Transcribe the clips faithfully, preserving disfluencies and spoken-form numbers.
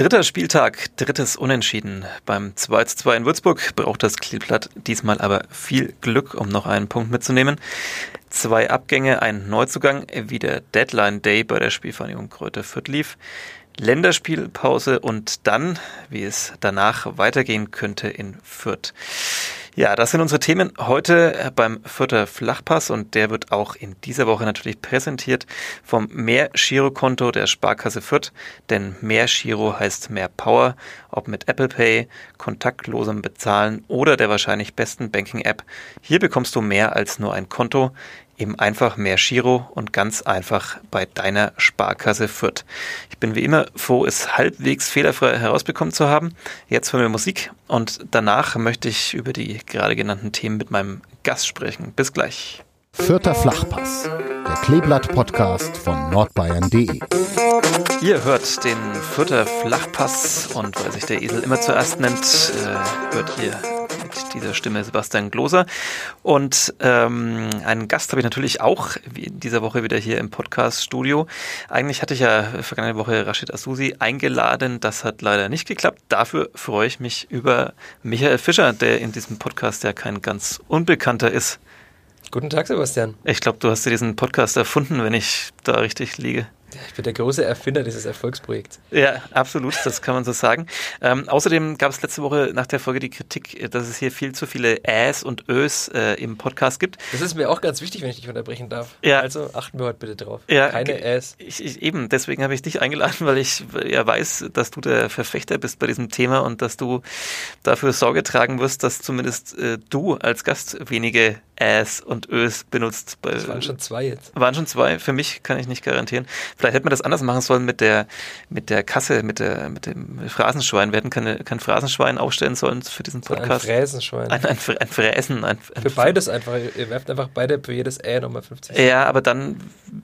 Dritter Spieltag, drittes Unentschieden. Beim zwei zu zwei in Würzburg braucht das Kleeblatt diesmal aber viel Glück, um noch einen Punkt mitzunehmen. Zwei Abgänge, ein Neuzugang, wie der Deadline Day bei der Spielvereinigung Greuther Fürth lief. Länderspielpause und dann, wie es danach weitergehen könnte in Fürth. Ja, das sind unsere Themen heute beim Fürther Flachpass und der wird auch in dieser Woche natürlich präsentiert vom Mehr-Girokonto der Sparkasse Fürth, denn Mehr-Giro heißt mehr Power, ob mit Apple Pay, kontaktlosem Bezahlen oder der wahrscheinlich besten Banking-App. Hier bekommst du mehr als nur ein Konto, eben einfach Mehr-Giro und ganz einfach bei deiner Sparkasse Fürth. Ich bin wie immer froh, es halbwegs fehlerfrei herausbekommen zu haben. Jetzt hören wir Musik und danach möchte ich über die gerade genannten Themen mit meinem Gast sprechen. Bis gleich. Fürther Flachpass, der Kleeblatt-Podcast von nordbayern punkt de. Ihr hört den Fürther Flachpass und weil sich der Esel immer zuerst nennt, äh, hört ihr mit dieser Stimme Sebastian Gloser. Und ähm, einen Gast habe ich natürlich auch in dieser Woche wieder hier im Podcast-Studio. Eigentlich hatte ich ja vergangene Woche Rachid Azzouzi eingeladen. Das hat leider nicht geklappt. Dafür freue ich mich über Michael Fischer, der in diesem Podcast ja kein ganz Unbekannter ist. Guten Tag, Sebastian. Ich glaube, du hast dir diesen Podcast erfunden, wenn ich da richtig liege. Ich bin der große Erfinder dieses Erfolgsprojekts. Ja, absolut, das kann man so sagen. Ähm, außerdem gab es letzte Woche nach der Folge die Kritik, dass es hier viel zu viele Äs und Ös äh, im Podcast gibt. Das ist mir auch ganz wichtig, wenn ich dich unterbrechen darf. Ja. Also achten wir heute bitte drauf. Ja, keine ge- Äs. Ich, ich, eben, deswegen habe ich dich eingeladen, weil ich ja weiß, dass du der Verfechter bist bei diesem Thema und dass du dafür Sorge tragen wirst, dass zumindest äh, du als Gast wenige Äs und Ös benutzt. Bei, das waren schon zwei jetzt. Waren schon zwei, für mich kann ich nicht garantieren. Vielleicht hätte man das anders machen sollen mit der mit der Kasse, mit der mit dem Phrasenschwein. Wir hätten keine, kein Phrasenschwein aufstellen sollen für diesen Podcast. Ein Phrasenschwein. Ein, ein, ein Phrasen. Ein, ein für beides einfach. Ihr werft einfach beide für jedes Ä nochmal fünfzig. Ja, aber dann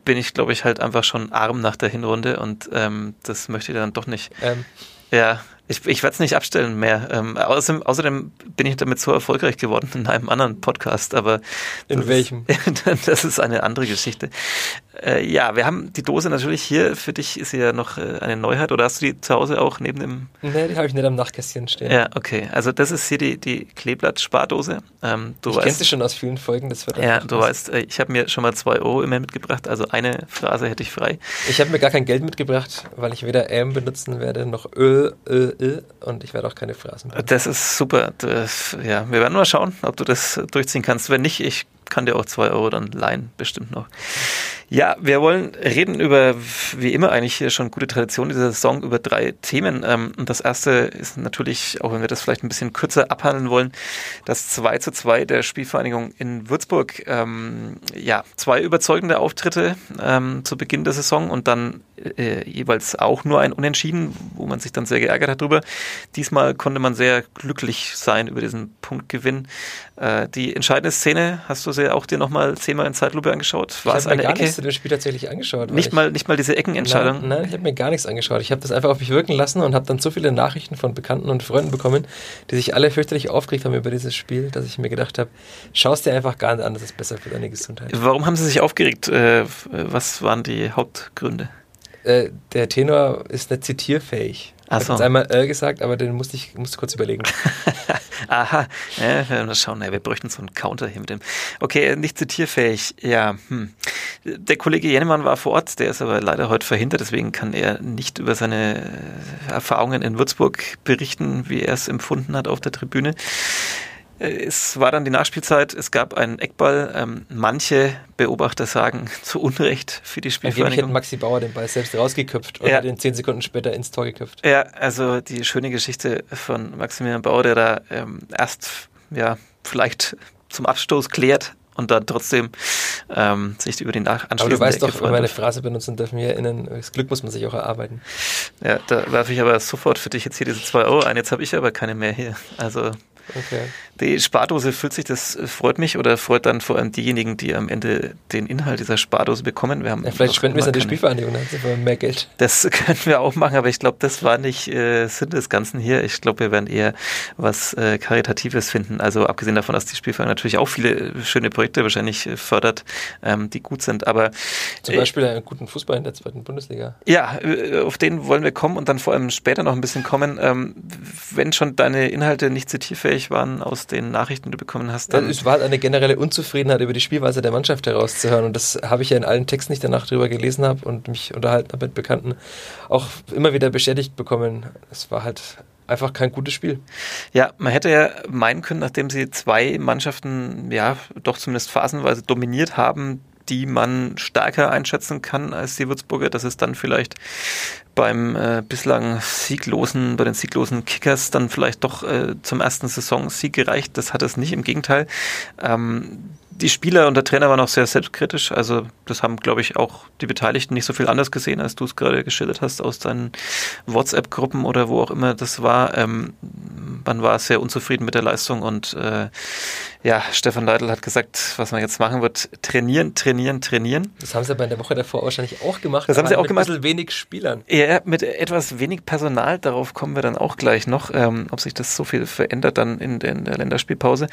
bin ich, glaube ich, halt einfach schon arm nach der Hinrunde und ähm, das möchte ich dann doch nicht. Ähm. Ja, ich, ich werde es nicht abstellen mehr. Ähm, außerdem, außerdem bin ich damit so erfolgreich geworden in einem anderen Podcast, aber in welchem? Ist, das ist eine andere Geschichte. Äh, ja, wir haben die Dose natürlich hier. Für dich ist sie ja noch äh, eine Neuheit. Oder hast du die zu Hause auch neben dem... Nee, die habe ich nicht am Nachtkästchen stehen. Ja, okay. Also das ist hier die, die Kleeblatt-Spardose. Ähm, du ich weißt, kenne sie schon aus vielen Folgen. Das wird ja, du weißt, äh, ich habe mir schon mal zwei Euro immer mitgebracht. Also eine Phrase hätte ich frei. Ich habe mir gar kein Geld mitgebracht, weil ich weder ähm benutzen werde noch Ö, Ö, Ö. Und ich werde auch keine Phrasen benutzen. Das ist super. Das, ja, wir werden mal schauen, ob du das durchziehen kannst. Wenn nicht, ich kann dir auch zwei Euro dann leihen, bestimmt noch. Ja, wir wollen reden über, wie immer eigentlich hier schon gute Tradition dieser Saison, über drei Themen. Und das erste ist natürlich, auch wenn wir das vielleicht ein bisschen kürzer abhandeln wollen, das zwei zu zwei der Spielvereinigung in Würzburg. Ähm, ja, zwei überzeugende Auftritte ähm, zu Beginn der Saison und dann äh, jeweils auch nur ein Unentschieden, wo man sich dann sehr geärgert hat drüber. Diesmal konnte man sehr glücklich sein über diesen Punktgewinn. Äh, die entscheidende Szene, hast du sie auch dir nochmal zehnmal in Zeitlupe angeschaut? War es eine Ecke? Dem Spiel tatsächlich angeschaut. Nicht mal, nicht mal diese Eckenentscheidung? Nein, nein, ich habe mir gar nichts angeschaut. Ich habe das einfach auf mich wirken lassen und habe dann so viele Nachrichten von Bekannten und Freunden bekommen, die sich alle fürchterlich aufgeregt haben über dieses Spiel, dass ich mir gedacht habe, schau es dir einfach gar nicht an, das ist besser für deine Gesundheit. Warum haben sie sich aufgeregt? Was waren die Hauptgründe? Der Tenor ist nicht zitierfähig. Ach so. Ich habe jetzt einmal äh, gesagt, aber den musste ich musste kurz überlegen. Aha, ja, wir schauen, ja, wir bräuchten so einen Counter hier mit dem. Okay, nicht zitierfähig, ja. Hm. Der Kollege Jennemann war vor Ort, der ist aber leider heute verhindert, deswegen kann er nicht über seine Erfahrungen in Würzburg berichten, wie er es empfunden hat auf der Tribüne. Es war dann die Nachspielzeit, es gab einen Eckball. Ähm, manche Beobachter sagen zu Unrecht für die Spielvereinigung. Angeblich hätte Maxi Bauer den Ball selbst rausgeköpft und ja. den zehn Sekunden später ins Tor geköpft. Ja, also die schöne Geschichte von Maximilian Bauer, der da ähm, erst ja vielleicht zum Abstoß klärt und dann trotzdem ähm, sich über den Nach- anschließenden. Aber du weißt Ecke doch, wenn wir eine Phrase benutzen dürfen, wir erinnern, das Glück muss man sich auch erarbeiten. Ja, da werfe ich aber sofort für dich jetzt hier diese zwei Euro ein. Jetzt habe ich aber keine mehr hier. Also Okay. Die Spardose füllt sich, das freut mich oder freut dann vor allem diejenigen, die am Ende den Inhalt dieser Spardose bekommen. Wir haben ja, vielleicht spenden wir es an die Spielvereinigung, dann haben wir mehr Geld. Das können wir auch machen, aber ich glaube, das war nicht äh, Sinn des Ganzen hier. Ich glaube, wir werden eher was äh, Karitatives finden. Also abgesehen davon, dass die Spielvereinigung natürlich auch viele schöne Projekte wahrscheinlich fördert, ähm, die gut sind. Aber zum äh, Beispiel einen guten Fußball in der zweiten Bundesliga. Ja, äh, auf den wollen wir kommen und dann vor allem später noch ein bisschen kommen. Ähm, wenn schon deine Inhalte nicht zitierfähig waren aus den Nachrichten, die du bekommen hast. Dann ja, es war eine generelle Unzufriedenheit über die Spielweise der Mannschaft herauszuhören und das habe ich ja in allen Texten, die ich danach drüber gelesen habe und mich unterhalten habe mit Bekannten, auch immer wieder bestätigt bekommen. Es war halt einfach kein gutes Spiel. Ja, man hätte ja meinen können, nachdem sie zwei Mannschaften ja doch zumindest phasenweise dominiert haben, die man stärker einschätzen kann als die Würzburger, dass es dann vielleicht beim äh, bislang sieglosen, bei den sieglosen Kickers dann vielleicht doch äh, zum ersten Saisonsieg gereicht. Das hat es nicht, im Gegenteil. Ähm, die Spieler und der Trainer waren auch sehr selbstkritisch. Also das haben, glaube ich, auch die Beteiligten nicht so viel anders gesehen, als du es gerade geschildert hast aus deinen WhatsApp-Gruppen oder wo auch immer das war. Ähm, man war sehr unzufrieden mit der Leistung und äh, ja, Stefan Leitl hat gesagt, was man jetzt machen wird, trainieren, trainieren, trainieren. Das haben sie aber in der Woche davor wahrscheinlich auch gemacht. Das haben sie auch gemacht. Mit ein bisschen wenig Spielern. Ja, mit etwas wenig Personal. Darauf kommen wir dann auch gleich noch, ähm, ob sich das so viel verändert dann in, in der Länderspielpause.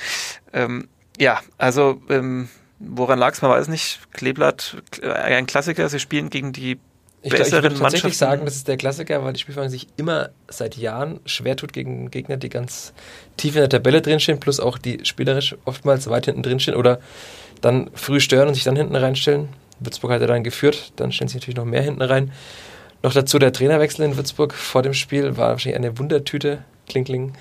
Ähm, Ja, also ähm, woran lag's? Man weiß nicht. Kleeblatt, ein Klassiker, sie spielen gegen die ich besseren glaub, ich Mannschaften. Ich würde tatsächlich sagen, das ist der Klassiker, weil die Spielvereinigung sich immer seit Jahren schwer tut gegen Gegner, die ganz tief in der Tabelle drinstehen, plus auch die spielerisch oftmals weit hinten drinstehen oder dann früh stören und sich dann hinten reinstellen. Würzburg hat ja dann geführt, dann stellen sie natürlich noch mehr hinten rein. Noch dazu der Trainerwechsel in Würzburg vor dem Spiel war wahrscheinlich eine Wundertüte. Kling, kling.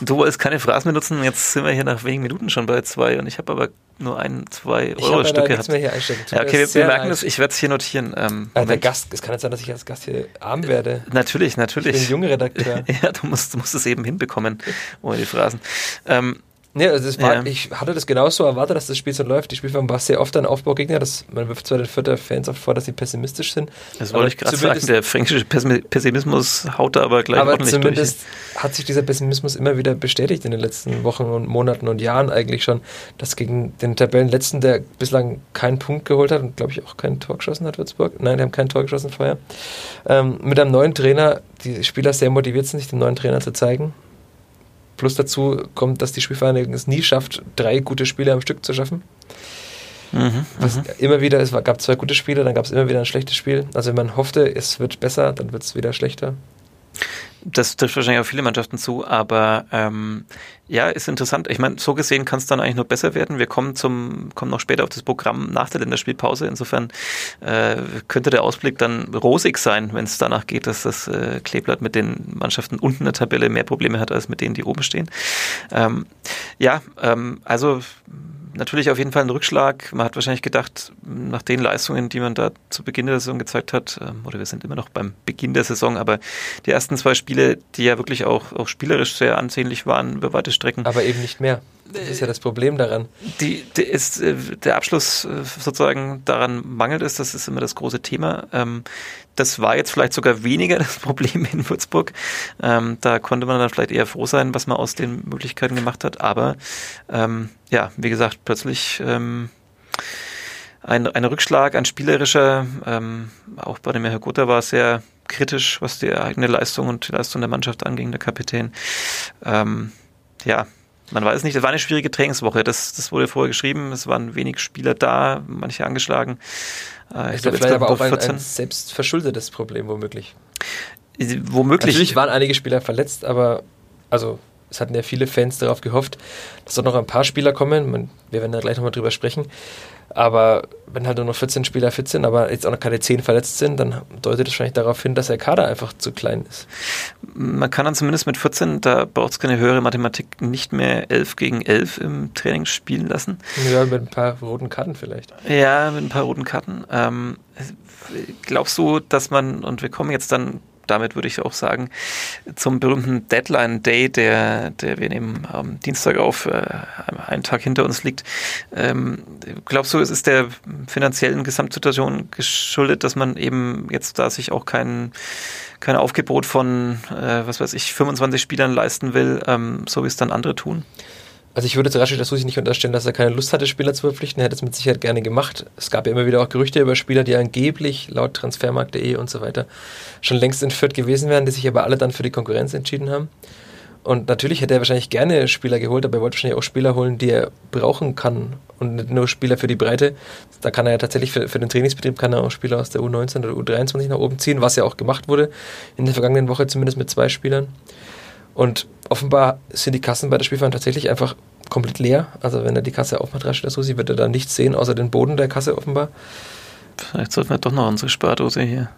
Du wolltest keine Phrasen benutzen, jetzt sind wir hier nach wenigen Minuten schon bei zwei und ich habe aber nur ein, zwei Euro-Stück gehabt. Mehr hier ja, okay, wir, wir merken das, ich werde es hier notieren. Ähm, also der Gast, es kann jetzt sein, dass ich als Gast hier arm werde. Natürlich, natürlich. Ich bin Jungredakteur. Ja, du musst, du musst es eben hinbekommen, ohne die Phrasen. Ähm, Ja, also das war, ja. Ich hatte das genauso erwartet, dass das Spiel so läuft. Die Spielvereinigung war sehr oft ein Aufbaugegner. Das, man wirft zwar den Fürther Fans oft vor, dass sie pessimistisch sind. Das wollte ich gerade sagen. Der fränkische Pessimismus haut da aber gleich aber ordentlich durch. Aber zumindest hat sich dieser Pessimismus immer wieder bestätigt in den letzten Wochen und Monaten und Jahren eigentlich schon, dass gegen den Tabellenletzten, der bislang keinen Punkt geholt hat und glaube ich auch kein Tor geschossen hat, Würzburg. Nein, die haben kein Tor geschossen vorher. Ähm, mit einem neuen Trainer, die Spieler sehr motiviert sind, sich dem neuen Trainer zu zeigen. Plus dazu kommt, dass die Spielvereinigung es nie schafft, drei gute Spiele am Stück zu schaffen. Mhm, Was m-m. immer wieder, es gab zwei gute Spiele, dann gab es immer wieder ein schlechtes Spiel. Also wenn man hoffte, es wird besser, dann wird es wieder schlechter. Das trifft wahrscheinlich auf viele Mannschaften zu, aber ähm, ja, ist interessant. Ich meine, so gesehen kann es dann eigentlich nur besser werden. Wir kommen zum kommen noch später auf das Programm nach der Länderspielpause. Insofern äh, könnte der Ausblick dann rosig sein, wenn es danach geht, dass das äh, Kleeblatt mit den Mannschaften unten in der Tabelle mehr Probleme hat, als mit denen, die oben stehen. Ähm, ja, ähm, also natürlich auf jeden Fall ein Rückschlag. Man hat wahrscheinlich gedacht, nach den Leistungen, die man da zu Beginn der Saison gezeigt hat, oder wir sind immer noch beim Beginn der Saison, aber die ersten zwei Spiele, die ja wirklich auch, auch spielerisch sehr ansehnlich waren, über weite Strecken. Aber eben nicht mehr. Das ist ja das Problem daran. Die, die ist, der Abschluss sozusagen daran mangelt es, das ist immer das große Thema. Das war jetzt vielleicht sogar weniger das Problem in Würzburg. Da konnte man dann vielleicht eher froh sein, was man aus den Möglichkeiten gemacht hat. Aber ähm, ja, wie gesagt, plötzlich ähm, ein, ein Rückschlag, ein spielerischer, ähm, auch bei dem Herr Gutter war sehr kritisch, was die eigene Leistung und die Leistung der Mannschaft anging, der Kapitän. Ähm, ja, man weiß nicht, das war eine schwierige Trainingswoche, das, das wurde vorher geschrieben, es waren wenig Spieler da, manche angeschlagen. Äh, ich glaube, vielleicht aber auch ein, ein selbstverschuldetes Problem, womöglich. Womöglich. Natürlich waren einige Spieler verletzt, aber also es hatten ja viele Fans darauf gehofft, dass doch noch ein paar Spieler kommen, man, wir werden da gleich nochmal drüber sprechen, aber wenn halt nur noch vierzehn Spieler fit sind, aber jetzt auch noch keine zehn verletzt sind, dann deutet das wahrscheinlich darauf hin, dass der Kader einfach zu klein ist. Man kann dann zumindest mit vierzehn, da braucht es keine höhere Mathematik, nicht mehr elf gegen elf im Training spielen lassen. Ja, mit ein paar roten Karten vielleicht. Ja, mit ein paar roten Karten. Ähm, glaubst du, dass man, und wir kommen jetzt dann damit würde ich auch sagen, zum berühmten Deadline-Day, der, der wir nehmen am Dienstag auf, äh, einen Tag hinter uns liegt. Ähm, glaubst du, es ist der finanziellen Gesamtsituation geschuldet, dass man eben jetzt da sich auch kein, kein Aufgebot von, äh, was weiß ich, fünfundzwanzig Spielern leisten will, ähm, so wie es dann andere tun? Also ich würde zu Rachid Azzouzi nicht unterstellen, dass er keine Lust hatte, Spieler zu verpflichten. Er hätte es mit Sicherheit gerne gemacht. Es gab ja immer wieder auch Gerüchte über Spieler, die angeblich laut Transfermarkt punkt de und so weiter schon längst in Fürth gewesen wären, die sich aber alle dann für die Konkurrenz entschieden haben. Und natürlich hätte er wahrscheinlich gerne Spieler geholt, aber er wollte wahrscheinlich auch Spieler holen, die er brauchen kann und nicht nur Spieler für die Breite. Da kann er ja tatsächlich für, für den Trainingsbetrieb kann er auch Spieler aus der U neunzehn oder U dreiundzwanzig nach oben ziehen, was ja auch gemacht wurde in der vergangenen Woche, zumindest mit zwei Spielern. Und offenbar sind die Kassen bei der Spielverein tatsächlich einfach komplett leer. Also wenn er die Kasse aufmacht, Rachid Azzouzi, wird er da nichts sehen, außer den Boden der Kasse offenbar. Vielleicht sollten wir doch noch unsere Spardose hier.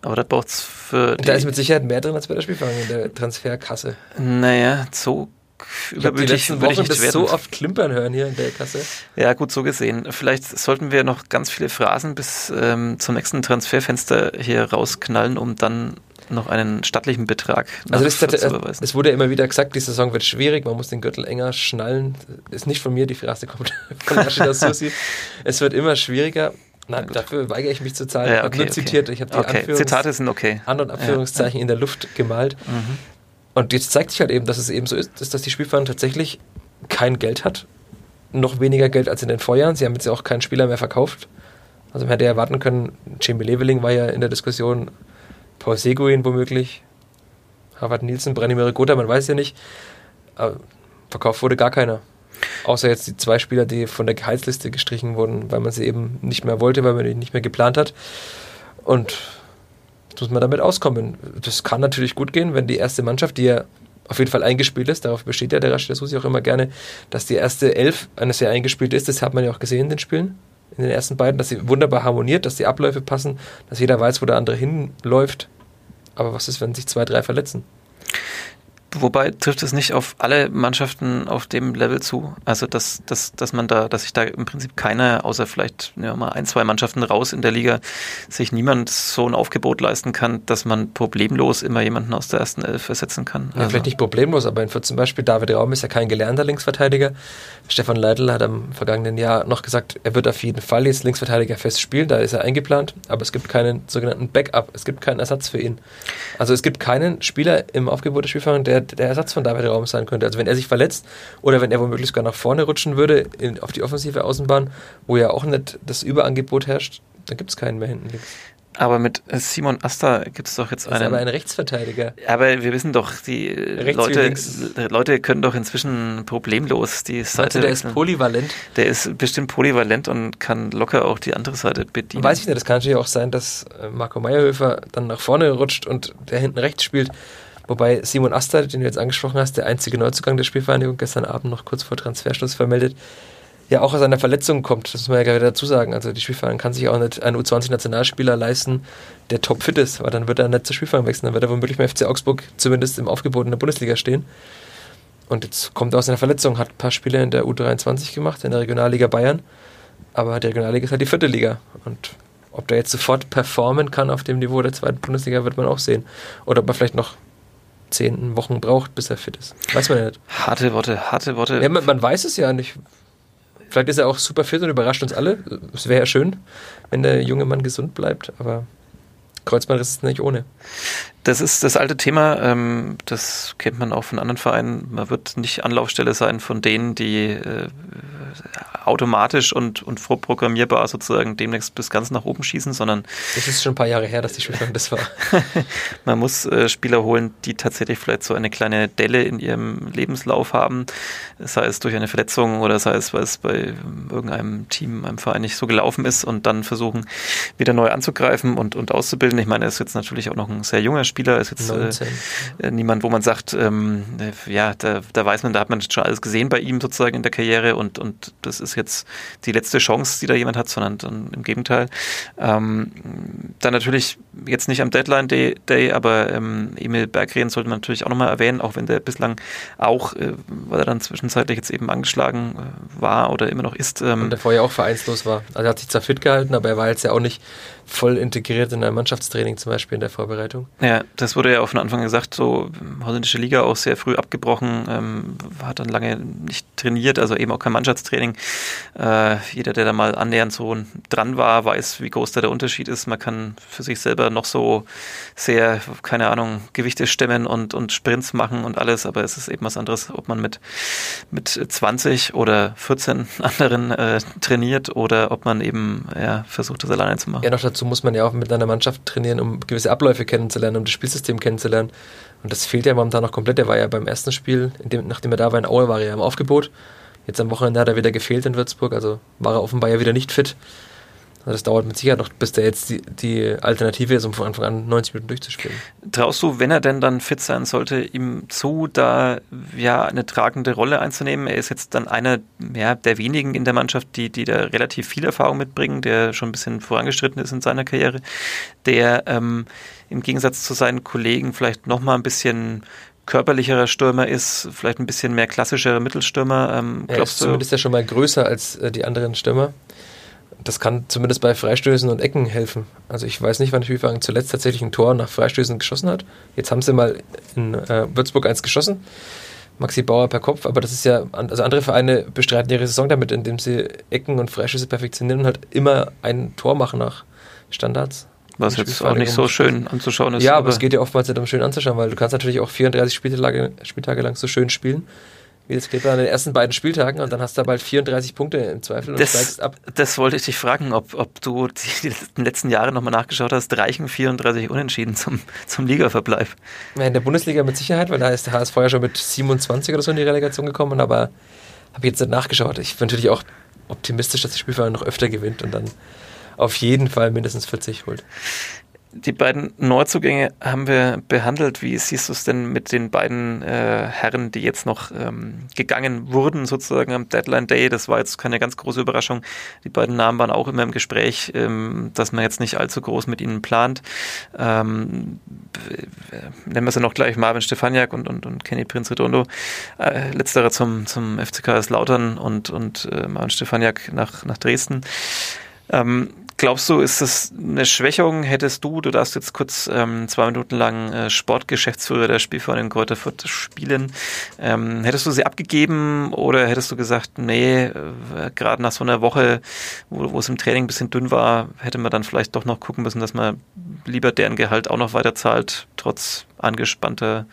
Aber das braucht's für die... Da ist mit Sicherheit mehr drin als bei der Spielverein in der Transferkasse. Naja, so... Ich habe die letzten Wochen das werden. so oft klimpern hören hier in der Kasse. Ja gut, so gesehen. Vielleicht sollten wir noch ganz viele Phrasen bis ähm, zum nächsten Transferfenster hier rausknallen, um dann noch einen stattlichen Betrag nach also das Fürth zu überweisen. Es wurde ja immer wieder gesagt, die Saison wird schwierig, man muss den Gürtel enger schnallen. Ist nicht von mir, die Phrase kommt von Rachid Azzouzi. Es wird immer schwieriger. Nein, dafür weigere ich mich zu zahlen. Ja, okay, ich habe nur okay. zitiert, ich habe die okay. Anführungs- Zitate sind okay. An- und Abführungszeichen ja. in der Luft gemalt. Mhm. Und jetzt zeigt sich halt eben, dass es eben so ist, dass die Spielverein tatsächlich kein Geld hat, noch weniger Geld als in den Vorjahren. Sie haben jetzt ja auch keinen Spieler mehr verkauft. Also man hätte ja erwarten können, Jamie Leveling war ja in der Diskussion, Paul Seguin womöglich, Harvard Nielsen, Branimir Gotha, man weiß ja nicht. Aber verkauft wurde gar keiner. Außer jetzt die zwei Spieler, die von der Gehaltsliste gestrichen wurden, weil man sie eben nicht mehr wollte, weil man die nicht mehr geplant hat. Und muss man damit auskommen. Das kann natürlich gut gehen, wenn die erste Mannschaft, die ja auf jeden Fall eingespielt ist, darauf besteht ja der Rachid Azzouzi auch immer gerne, dass die erste Elf eines Jahr eingespielt ist, das hat man ja auch gesehen in den Spielen, in den ersten beiden, dass sie wunderbar harmoniert, dass die Abläufe passen, dass jeder weiß, wo der andere hinläuft. Aber was ist, wenn sich zwei, drei verletzen? Wobei trifft es nicht auf alle Mannschaften auf dem Level zu. Also dass, dass, dass man da, dass sich da im Prinzip keiner, außer vielleicht ja, mal ein, zwei Mannschaften raus in der Liga, sich niemand so ein Aufgebot leisten kann, dass man problemlos immer jemanden aus der ersten Elf ersetzen kann. Ja, also. Vielleicht nicht problemlos, aber für zum Beispiel David Raum ist ja kein gelernter Linksverteidiger. Stefan Leitl hat am vergangenen Jahr noch gesagt, er wird auf jeden Fall jetzt Linksverteidiger fest spielen, da ist er eingeplant, aber es gibt keinen sogenannten Backup, es gibt keinen Ersatz für ihn. Also es gibt keinen Spieler im Aufgebot der Spielverein, der der Ersatz von David Raum sein könnte. Also wenn er sich verletzt oder wenn er womöglich sogar nach vorne rutschen würde in, auf die offensive Außenbahn, wo ja auch nicht das Überangebot herrscht, dann gibt es keinen mehr hinten links. Aber mit Simon Asta gibt es doch jetzt einen... Das ist aber ein Rechtsverteidiger. Aber wir wissen doch, die Leute, Leute können doch inzwischen problemlos die Seite... Also der ist polyvalent. Der ist bestimmt polyvalent und kann locker auch die andere Seite bedienen. Weiß ich nicht, das kann natürlich auch sein, dass Marco Meierhöfer dann nach vorne rutscht und der hinten rechts spielt. Wobei Simon Asta, den du jetzt angesprochen hast, der einzige Neuzugang der Spielvereinigung, gestern Abend noch kurz vor Transferschluss vermeldet, ja auch aus einer Verletzung kommt. Das muss man ja gerade dazu sagen. Also die Spielvereinigung kann sich auch nicht einen U zwanzig-Nationalspieler leisten, der topfit ist, weil dann wird er nicht zur Spielvereinigung wechseln. Dann wird er womöglich beim F C Augsburg zumindest im Aufgebot in der Bundesliga stehen. Und jetzt kommt er aus einer Verletzung, hat ein paar Spiele in der U dreiundzwanzig gemacht, in der Regionalliga Bayern. Aber die Regionalliga ist halt die vierte Liga. Und ob der jetzt sofort performen kann auf dem Niveau der zweiten Bundesliga, wird man auch sehen. Oder ob er vielleicht noch zehnten Wochen braucht, bis er fit ist. Weiß man ja nicht. Harte Worte, harte Worte. Ja, man, man weiß es ja nicht. Vielleicht ist er auch super fit und überrascht uns alle. Es wäre ja schön, wenn der junge Mann gesund bleibt, aber Kreuzbandriss ist nicht ohne. Das ist das alte Thema, ähm, das kennt man auch von anderen Vereinen. Man wird nicht Anlaufstelle sein von denen, die äh, automatisch und, und vorprogrammierbar sozusagen demnächst bis ganz nach oben schießen, sondern... Das ist schon ein paar Jahre her, dass die Spielverein das war. Man muss äh, Spieler holen, die tatsächlich vielleicht so eine kleine Delle in ihrem Lebenslauf haben, sei es durch eine Verletzung oder sei es, weil es bei irgendeinem Team, einem Verein nicht so gelaufen ist und dann versuchen, wieder neu anzugreifen und, und auszubilden. Ich meine, er ist jetzt natürlich auch noch ein sehr junger Spieler, ist jetzt äh, niemand, wo man sagt, ähm, ja, da, da weiß man, da hat man schon alles gesehen bei ihm sozusagen in der Karriere und, und sagt, das ist jetzt die letzte Chance, die da jemand hat, sondern dann im Gegenteil. Ähm, dann natürlich jetzt nicht am Deadline Day, Day aber ähm, Emil Berggren sollte man natürlich auch nochmal erwähnen, auch wenn der bislang auch, äh, weil er dann zwischenzeitlich jetzt eben angeschlagen äh, war oder immer noch ist. Ähm, Und der vorher auch vereinslos war. Also er hat sich zwar fit gehalten, aber er war jetzt ja auch nicht voll integriert in ein Mannschaftstraining zum Beispiel in der Vorbereitung. Ja, das wurde ja auch von Anfang an gesagt, so holländische Liga auch sehr früh abgebrochen, ähm, hat dann lange nicht trainiert, also eben auch kein Mannschaftstraining. Äh, jeder, der da mal annähernd so dran war, weiß, wie groß da der Unterschied ist. Man kann für sich selber noch so sehr, keine Ahnung, Gewichte stemmen und, und Sprints machen und alles, aber es ist eben was anderes, ob man mit, mit zwanzig oder vierzehn anderen äh, trainiert oder ob man eben ja, versucht, das alleine zu machen. Ja, noch dazu muss man ja auch mit einer Mannschaft trainieren, um gewisse Abläufe kennenzulernen, um das Spielsystem kennenzulernen. Und das fehlt ja momentan noch komplett. Er war ja beim ersten Spiel, in dem, nachdem er da war in Aue, war er ja im Aufgebot. Jetzt am Wochenende hat er wieder gefehlt in Würzburg, also war er offenbar ja wieder nicht fit. Also das dauert mit Sicherheit noch, bis der jetzt die, die Alternative ist, um von Anfang an neunzig Minuten durchzuspielen. Traust du, wenn er denn dann fit sein sollte, ihm zu, da ja eine tragende Rolle einzunehmen? Er ist jetzt dann einer ja, der wenigen in der Mannschaft, die, die da relativ viel Erfahrung mitbringen, der schon ein bisschen vorangeschritten ist in seiner Karriere, der ähm, im Gegensatz zu seinen Kollegen vielleicht nochmal ein bisschen körperlicherer Stürmer ist, vielleicht ein bisschen mehr klassischer Mittelstürmer. Ähm, er ist zumindest ja schon mal größer als äh, die anderen Stürmer. Das kann zumindest bei Freistößen und Ecken helfen. Also ich weiß nicht, wann Hülfang zuletzt tatsächlich ein Tor nach Freistößen geschossen hat. Jetzt haben sie mal in äh, Würzburg eins geschossen. Maxi Bauer per Kopf, aber das ist ja, also andere Vereine bestreiten ihre Saison damit, indem sie Ecken und Freistöße perfektionieren und halt immer ein Tor machen nach Standards. Was jetzt auch nicht so schön anzuschauen ist. Ja, aber, aber es geht ja oftmals nicht um schön anzuschauen, weil du kannst natürlich auch vierunddreißig Spieltage, Spieltage lang so schön spielen, wie das Kleber an den ersten beiden Spieltagen, und dann hast du bald vierunddreißig Punkte im Zweifel und das, steigst ab. Das wollte ich dich fragen, ob, ob du die letzten Jahre nochmal nachgeschaut hast, reichen vierunddreißig Unentschieden zum, zum Ligaverbleib? Ja, in der Bundesliga mit Sicherheit, weil da ist der H S V ja schon mit siebenundzwanzig oder so in die Relegation gekommen, aber habe jetzt nicht nachgeschaut. Ich bin natürlich auch optimistisch, dass der Spielverein noch öfter gewinnt und dann auf jeden Fall mindestens vierzig holt. Die beiden Neuzugänge haben wir behandelt. Wie siehst du es denn mit den beiden äh, Herren, die jetzt noch ähm, gegangen wurden, sozusagen am Deadline Day? Das war jetzt keine ganz große Überraschung. Die beiden Namen waren auch immer im Gespräch, ähm, dass man jetzt nicht allzu groß mit ihnen plant. Ähm, nennen wir es ja noch gleich Marvin Stefaniak und, und, und Kenny Prince Redondo. Äh, letzterer zum, zum F C Kaiserslautern und, und äh, Marvin Stefaniak nach, nach Dresden. Ähm, Glaubst du, ist das eine Schwächung? Hättest du, du darfst jetzt kurz ähm, zwei Minuten lang äh, Sportgeschäftsführer der Spielvereinigung Greuther Fürth spielen. Ähm, hättest du sie abgegeben oder hättest du gesagt, nee, äh, gerade nach so einer Woche, wo, wo es im Training ein bisschen dünn war, hätte man dann vielleicht doch noch gucken müssen, dass man lieber deren Gehalt auch noch weiter zahlt, trotz angespannter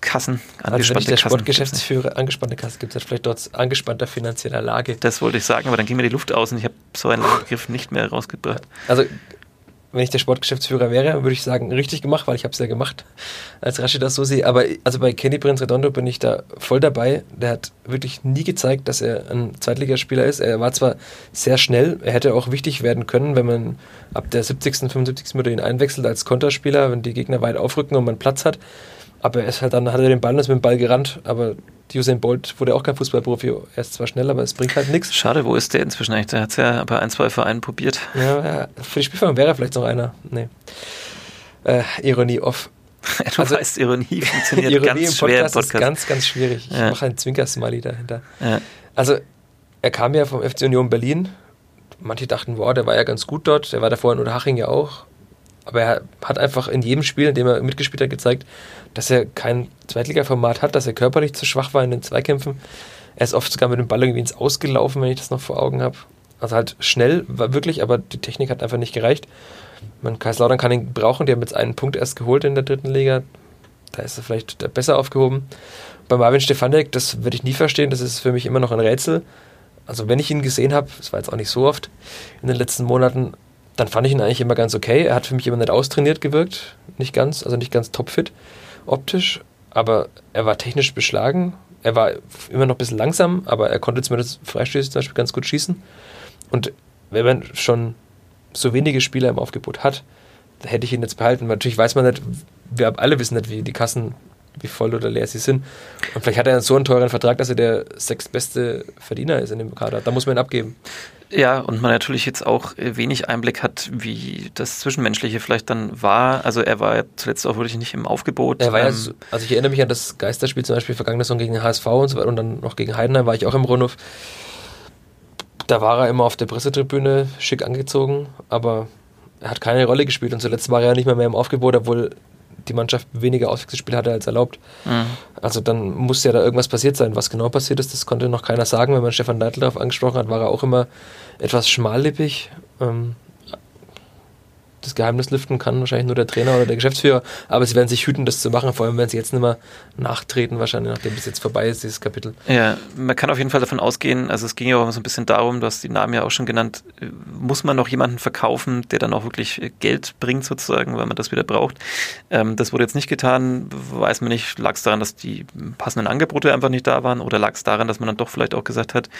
Kassen. Also angespannte wenn ich der Sportgeschäftsführer, angespannte Kassen gibt es vielleicht trotz angespannter finanzieller Lage. Das wollte ich sagen, aber dann ging mir die Luft aus und ich habe so einen Begriff nicht mehr rausgebracht. Also wenn ich der Sportgeschäftsführer wäre, würde ich sagen, richtig gemacht, weil ich habe es ja gemacht als Rachid Azzouzi. Aber also bei Kenny Prince Redondo bin ich da voll dabei. Der hat wirklich nie gezeigt, dass er ein Zweitligaspieler ist. Er war zwar sehr schnell, er hätte auch wichtig werden können, wenn man ab der siebzigsten, fünfundsiebzigsten Minute ihn einwechselt als Konterspieler, wenn die Gegner weit aufrücken und man Platz hat. Aber er ist halt dann, hat er den Ball und ist mit dem Ball gerannt, aber Usain Bolt wurde auch kein Fußballprofi. Er ist zwar schnell, aber es bringt halt nichts. Schade, wo ist der inzwischen eigentlich? Der hat es ja bei ein, zwei Vereinen probiert. Ja, ja, für die Spielverein wäre er vielleicht noch einer. Nee. Äh, Ironie off. Du also, weißt, Ironie funktioniert Ironie ganz im schwer im Podcast. Ist ganz, ganz schwierig. Ich ja. mache einen Zwinker-Smiley dahinter. Ja. Also, er kam ja vom F C Union Berlin. Manche dachten, wow, der war ja ganz gut dort. Der war davor in Unterhaching ja auch. Aber er hat einfach in jedem Spiel, in dem er mitgespielt hat, gezeigt, dass er kein Zweitliga-Format hat, dass er körperlich zu schwach war in den Zweikämpfen. Er ist oft sogar mit dem Ball irgendwie ins Ausgelaufen, wenn ich das noch vor Augen habe. Also halt schnell, war wirklich, aber die Technik hat einfach nicht gereicht. Man, Kaiserslautern kann ihn brauchen, die haben jetzt einen Punkt erst geholt in der dritten Liga. Da ist er vielleicht besser aufgehoben. Bei Marvin Stefaniak, das werde ich nie verstehen, das ist für mich immer noch ein Rätsel. Also wenn ich ihn gesehen habe, das war jetzt auch nicht so oft in den letzten Monaten, dann fand ich ihn eigentlich immer ganz okay. Er hat für mich immer nicht austrainiert gewirkt, nicht ganz, also nicht ganz topfit optisch, aber er war technisch beschlagen, er war immer noch ein bisschen langsam, aber er konnte zumindest Freistöße zum Beispiel ganz gut schießen. Und wenn man schon so wenige Spieler im Aufgebot hat, hätte ich ihn jetzt behalten. Natürlich weiß man nicht, wir alle wissen nicht, wie die Kassen wie voll oder leer sie sind. Und vielleicht hat er so einen teuren Vertrag, dass er der sechstbeste Verdiener ist in dem Kader. Da muss man ihn abgeben. Ja, und man natürlich jetzt auch wenig Einblick hat, wie das Zwischenmenschliche vielleicht dann war. Also er war ja zuletzt auch wirklich nicht im Aufgebot. Er war ja so, also ich erinnere mich an das Geisterspiel zum Beispiel vergangene Saison gegen den H S V und so weiter und dann noch gegen Heidenheim war ich auch im Rundhof. Da war er immer auf der Pressetribüne, schick angezogen, aber er hat keine Rolle gespielt und zuletzt war er ja nicht mehr, mehr im Aufgebot, obwohl die Mannschaft weniger Auswechselspiel hatte als erlaubt. Mhm. Also dann muss ja da irgendwas passiert sein. Was genau passiert ist, das konnte noch keiner sagen. Wenn man Stefan Leitl darauf angesprochen hat, war er auch immer etwas schmallippig. Das Geheimnis lüften kann wahrscheinlich nur der Trainer oder der Geschäftsführer, aber sie werden sich hüten, das zu machen, vor allem wenn sie jetzt nicht mehr nachtreten, wahrscheinlich, nachdem es jetzt vorbei ist, dieses Kapitel. Ja, man kann auf jeden Fall davon ausgehen, also es ging ja auch so ein bisschen darum, du hast die Namen ja auch schon genannt, muss man noch jemanden verkaufen, der dann auch wirklich Geld bringt sozusagen, weil man das wieder braucht. Ähm, das wurde jetzt nicht getan, weiß man nicht, lag es daran, dass die passenden Angebote einfach nicht da waren oder lag es daran, dass man dann doch vielleicht auch gesagt hat,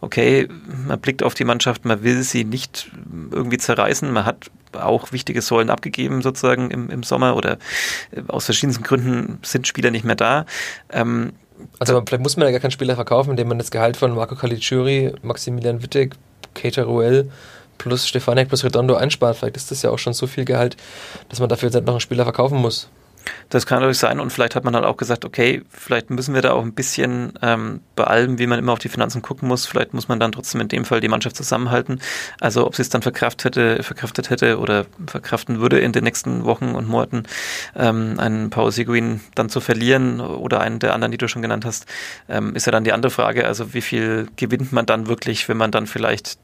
okay, man blickt auf die Mannschaft, man will sie nicht irgendwie zerreißen, man hat auch wichtige Säulen abgegeben sozusagen im, im Sommer oder aus verschiedensten Gründen sind Spieler nicht mehr da. Ähm, also man, vielleicht muss man ja gar keinen Spieler verkaufen, indem man das Gehalt von Marco Caligiuri, Maximilian Wittek, Keita Ruel plus Stefaniak plus Redondo einspart. Vielleicht ist das ja auch schon so viel Gehalt, dass man dafür jetzt noch einen Spieler verkaufen muss. Das kann natürlich sein und vielleicht hat man dann auch gesagt, okay, vielleicht müssen wir da auch ein bisschen ähm, bei allem, wie man immer auf die Finanzen gucken muss, vielleicht muss man dann trotzdem in dem Fall die Mannschaft zusammenhalten. Also ob sie es dann verkraftet hätte, verkraftet hätte oder verkraften würde in den nächsten Wochen und Monaten, ähm, einen Paul Seguin dann zu verlieren oder einen der anderen, die du schon genannt hast, ähm, ist ja dann die andere Frage. Also wie viel gewinnt man dann wirklich, wenn man dann vielleicht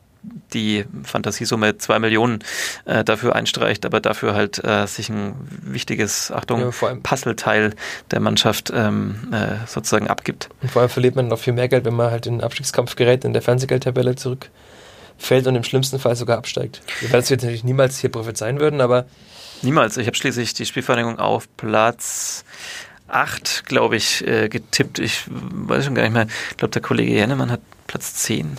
die Fantasiesumme zwei Millionen äh, dafür einstreicht, aber dafür halt äh, sich ein wichtiges, Achtung, ja, vor allem Puzzleteil der Mannschaft ähm, äh, sozusagen abgibt. Und vor allem verliert man noch viel mehr Geld, wenn man halt in den Abstiegskampf gerät, in der Fernsehgeldtabelle zurückfällt und im schlimmsten Fall sogar absteigt. Wir werden es jetzt natürlich niemals hier prophezeien würden, aber... Niemals. Ich habe schließlich die Spielvereinigung auf Platz acht, glaube ich, äh, getippt. Ich weiß schon gar nicht mehr. Ich glaube, der Kollege Jennemann hat Platz zehn.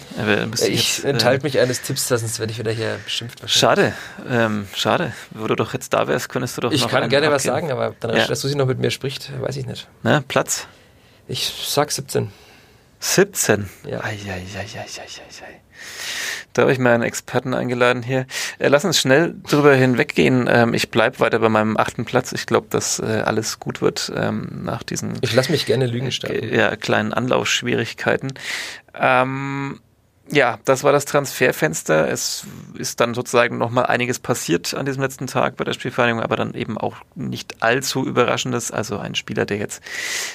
Ich jetzt, enthalte äh, mich eines Tipps, sonst werde ich wieder hier beschimpft. Schade, ähm, schade. Wo du doch jetzt da wärst, könntest du doch ich noch Ich kann gerne abgeben. Was sagen, aber dann, ja. dass Susi noch mit mir spricht, weiß ich nicht. Na, Platz? Ich sag siebzehn. siebzehn? Ja. Ai, ai, ai, ai, ai, ai. Da habe ich mal einen Experten eingeladen hier. Lass uns schnell drüber hinweggehen. Ich bleibe weiter bei meinem achten Platz. Ich glaube, dass alles gut wird nach diesen... Ich lasse mich gerne Lügen starten. Ja, kleinen Anlaufschwierigkeiten. Ähm... Ja, das war das Transferfenster. Es ist dann sozusagen nochmal einiges passiert an diesem letzten Tag bei der Spielvereinigung, aber dann eben auch nicht allzu Überraschendes. Also ein Spieler, der jetzt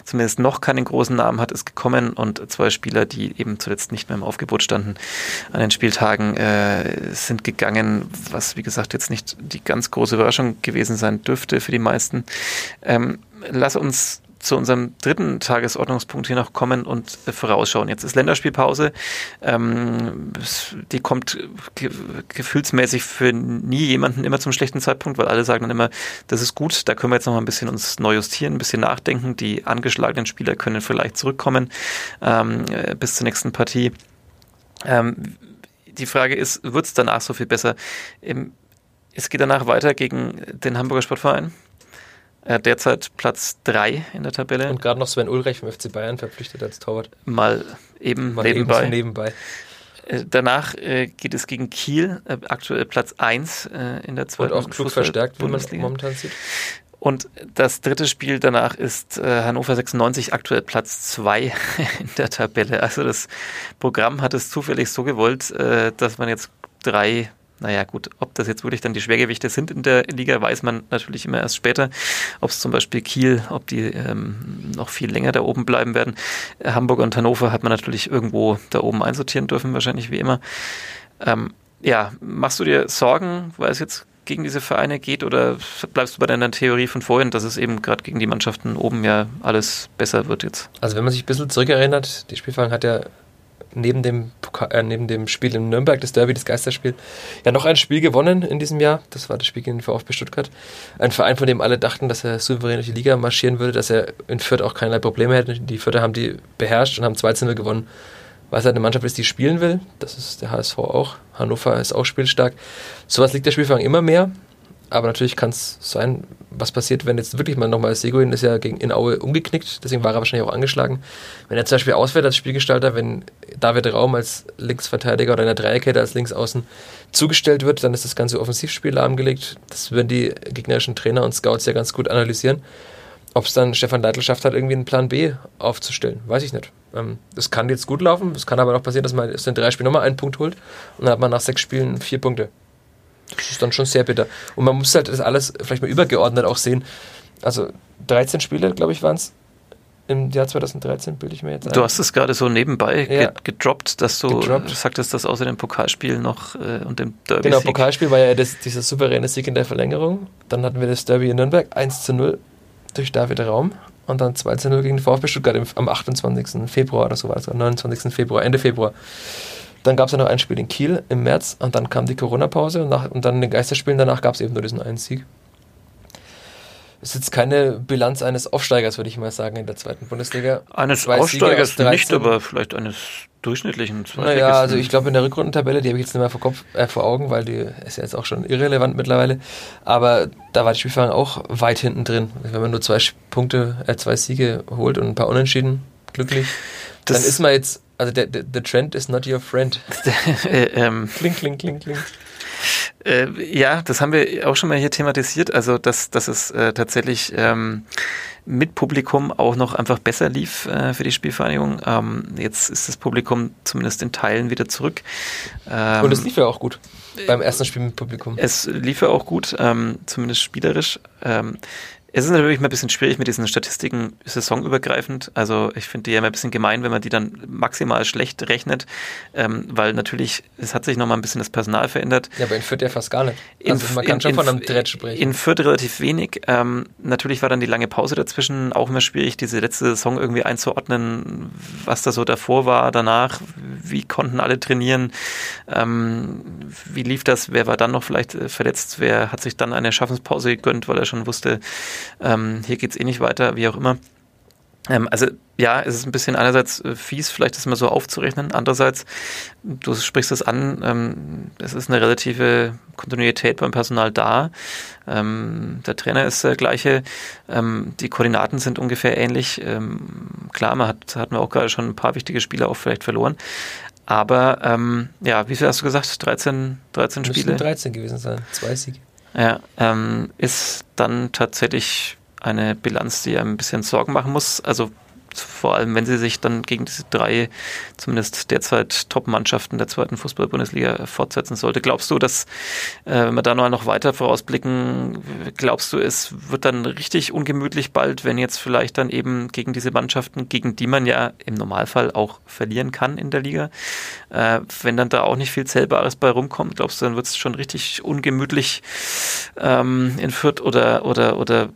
zumindest noch keinen großen Namen hat, ist gekommen und zwei Spieler, die eben zuletzt nicht mehr im Aufgebot standen an den Spieltagen, äh, sind gegangen, was wie gesagt jetzt nicht die ganz große Überraschung gewesen sein dürfte für die meisten. Ähm, lass uns zu unserem dritten Tagesordnungspunkt hier noch kommen und äh, vorausschauen. Jetzt ist Länderspielpause. Ähm, die kommt ge- gefühlsmäßig für nie jemanden immer zum schlechten Zeitpunkt, weil alle sagen dann immer, das ist gut, da können wir jetzt noch mal ein bisschen uns neu justieren, ein bisschen nachdenken. Die angeschlagenen Spieler können vielleicht zurückkommen ähm, bis zur nächsten Partie. Ähm, die Frage ist, wird es danach so viel besser? Ähm, es geht danach weiter gegen den Hamburger Sportverein. Er hat derzeit Platz drei in der Tabelle. Und gerade noch Sven Ulreich vom F C Bayern verpflichtet als Torwart. Mal eben Mal nebenbei. Eben nebenbei. Äh, danach äh, geht es gegen Kiel, äh, aktuell Platz eins äh, in der zweiten Bundesliga. Und auch klug verstärkt, wie man es momentan sieht. Und das dritte Spiel danach ist äh, Hannover sechsundneunzig, aktuell Platz zwei in der Tabelle. Also das Programm hat es zufällig so gewollt, äh, dass man jetzt drei... Naja gut, ob das jetzt wirklich dann die Schwergewichte sind in der Liga, weiß man natürlich immer erst später. Ob es zum Beispiel Kiel, ob die ähm, noch viel länger da oben bleiben werden. Hamburg und Hannover hat man natürlich irgendwo da oben einsortieren dürfen, wahrscheinlich wie immer. Ähm, ja, machst du dir Sorgen, weil es jetzt gegen diese Vereine geht oder bleibst du bei deiner Theorie von vorhin, dass es eben gerade gegen die Mannschaften oben ja alles besser wird jetzt? Also wenn man sich ein bisschen zurückerinnert, die Spielvereinigung hat ja neben dem, äh, neben dem Spiel in Nürnberg, das Derby, das Geisterspiel, ja noch ein Spiel gewonnen in diesem Jahr. Das war das Spiel gegen den VfB Stuttgart. Ein Verein, von dem alle dachten, dass er souverän durch die Liga marschieren würde, dass er in Fürth auch keinerlei Probleme hätte. Die Fürther haben die beherrscht und haben zwei zu null gewonnen. Weil es halt eine Mannschaft ist, die spielen will. Das ist der H S V auch. Hannover ist auch spielstark. Sowas liegt der Spielfang immer mehr. Aber natürlich kann es sein, was passiert, wenn jetzt wirklich mal nochmal Seguin ist ja gegen in Aue umgeknickt, deswegen war er wahrscheinlich auch angeschlagen. Wenn er zum Beispiel ausfällt als Spielgestalter, wenn David Raum als Linksverteidiger oder in der Dreierkette als Linksaußen zugestellt wird, dann ist das ganze Offensivspiel lahmgelegt. Das würden die gegnerischen Trainer und Scouts ja ganz gut analysieren. Ob es dann Stefan Leitl schafft hat, irgendwie einen Plan B aufzustellen, weiß ich nicht. Es kann jetzt gut laufen, es kann aber noch passieren, dass man aus den drei Spielen nochmal einen Punkt holt und dann hat man nach sechs Spielen vier Punkte. Das ist dann schon sehr bitter. Und man muss halt das alles vielleicht mal übergeordnet auch sehen. Also dreizehn Spiele, glaube ich, waren es im Jahr zwanzig dreizehn, bilde ich mir jetzt ein. Du hast es gerade so nebenbei ja. gedroppt, dass du gedroppt. sagtest, dass außer dem Pokalspiel noch äh, und dem Derby. Genau, Pokalspiel war ja das, dieser souveräne Sieg in der Verlängerung. Dann hatten wir das Derby in Nürnberg, eins zu null durch David Raum und dann zwei zu null gegen den VfB Stuttgart am achtundzwanzigsten Februar oder so war das, am neunundzwanzigsten Februar, Ende Februar. Dann gab es ja noch ein Spiel in Kiel im März und dann kam die Corona-Pause und, nach, und dann in den Geisterspielen danach gab es eben nur diesen einen Sieg. Das ist jetzt keine Bilanz eines Aufsteigers, würde ich mal sagen, in der zweiten Bundesliga. Eines Zwei Aufsteigers nicht, aber vielleicht eines durchschnittlichen Zweitligisten. Naja, also ich glaube in der Rückrundentabelle, die habe ich jetzt nicht mehr vor, Kopf, äh, vor Augen, weil die ist ja jetzt auch schon irrelevant mittlerweile, aber da war die Spielverein auch weit hinten drin. Wenn man nur zwei Punkte, äh, zwei Siege holt und ein paar Unentschieden, glücklich, das dann ist man jetzt. Also der, der, the trend is not your friend. ähm, kling, kling, kling, kling. Äh, ja, das haben wir auch schon mal hier thematisiert. Also dass, dass es äh, tatsächlich ähm, mit Publikum auch noch einfach besser lief äh, für die Spielvereinigung. Ähm, jetzt ist das Publikum zumindest in Teilen wieder zurück. Ähm, Und es lief ja auch gut äh, beim ersten Spiel mit Publikum. Es lief ja auch gut, ähm, zumindest spielerisch. Ähm, Es ist natürlich mal ein bisschen schwierig mit diesen Statistiken saisonübergreifend. Also ich finde die ja immer ein bisschen gemein, wenn man die dann maximal schlecht rechnet, ähm, weil natürlich, es hat sich nochmal ein bisschen das Personal verändert. Ja, aber in Fürth ja fast gar nicht. Also in, man kann in, schon in, von einem Dread sprechen. In Fürth relativ wenig. Ähm, natürlich war dann die lange Pause dazwischen auch immer schwierig, diese letzte Saison irgendwie einzuordnen, was da so davor war, danach, wie konnten alle trainieren, ähm, wie lief das, wer war dann noch vielleicht verletzt, wer hat sich dann eine Schaffenspause gegönnt, weil er schon wusste, Ähm, hier geht's eh nicht weiter, wie auch immer. Ähm, also ja, es ist ein bisschen einerseits fies, vielleicht das mal so aufzurechnen. Andererseits, du sprichst es an, ähm, es ist eine relative Kontinuität beim Personal da. Ähm, der Trainer ist der gleiche, ähm, die Koordinaten sind ungefähr ähnlich. Ähm, klar, man hat, hatten wir auch gerade schon ein paar wichtige Spieler auch vielleicht verloren. Aber ähm, ja, wie viel hast du gesagt? dreizehn, dreizehn Spiele? Müssen dreizehn gewesen sein, zwei Siege. Ja, ähm, ist dann tatsächlich eine Bilanz, die einem ein bisschen Sorgen machen muss. Also vor allem, wenn sie sich dann gegen diese drei, zumindest derzeit Top-Mannschaften der zweiten Fußball-Bundesliga fortsetzen sollte. Glaubst du, dass, äh, wenn wir da noch weiter vorausblicken, glaubst du, es wird dann richtig ungemütlich bald, wenn jetzt vielleicht dann eben gegen diese Mannschaften, gegen die man ja im Normalfall auch verlieren kann in der Liga, äh, wenn dann da auch nicht viel Zählbares bei rumkommt, glaubst du, dann wird es schon richtig ungemütlich ähm, in Fürth oder oder oder...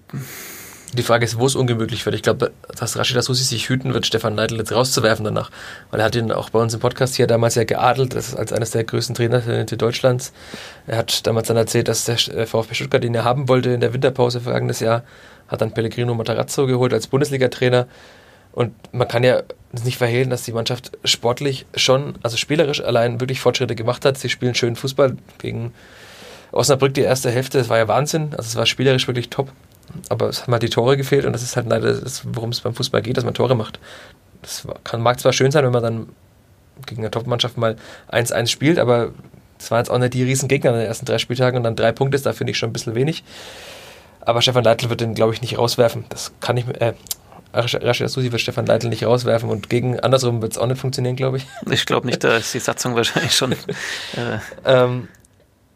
Die Frage ist, wo es ungemütlich wird. Ich glaube, dass Rachid Azzouzi sich hüten wird, Stefan Leitl jetzt rauszuwerfen danach. Weil er hat ihn auch bei uns im Podcast hier damals ja geadelt, das ist als eines der größten Trainertalente Deutschlands. Er hat damals dann erzählt, dass der VfB Stuttgart ihn ja haben wollte in der Winterpause vergangenes Jahr. Hat dann Pellegrino Matarazzo geholt als Bundesliga-Trainer. Und man kann ja nicht verhehlen, dass die Mannschaft sportlich schon, also spielerisch allein wirklich Fortschritte gemacht hat. Sie spielen schönen Fußball gegen Osnabrück die erste Hälfte. Das war ja Wahnsinn. Also es war spielerisch wirklich top. Aber es haben halt die Tore gefehlt und das ist halt leider das, worum es beim Fußball geht, dass man Tore macht. Das kann, mag zwar schön sein, wenn man dann gegen eine Top-Mannschaft mal eins eins spielt, aber es waren jetzt auch nicht die riesen Gegner in den ersten drei Spieltagen und dann drei Punkte ist, da finde ich schon ein bisschen wenig. Aber Stefan Leitl wird den, glaube ich, nicht rauswerfen. Das kann ich mir... Äh, Rachid Azzouzi wird Stefan Leitl nicht rauswerfen und gegen andersrum wird es auch nicht funktionieren, glaube ich. Ich glaube nicht, da ist die Satzung wahrscheinlich schon... Äh. ähm,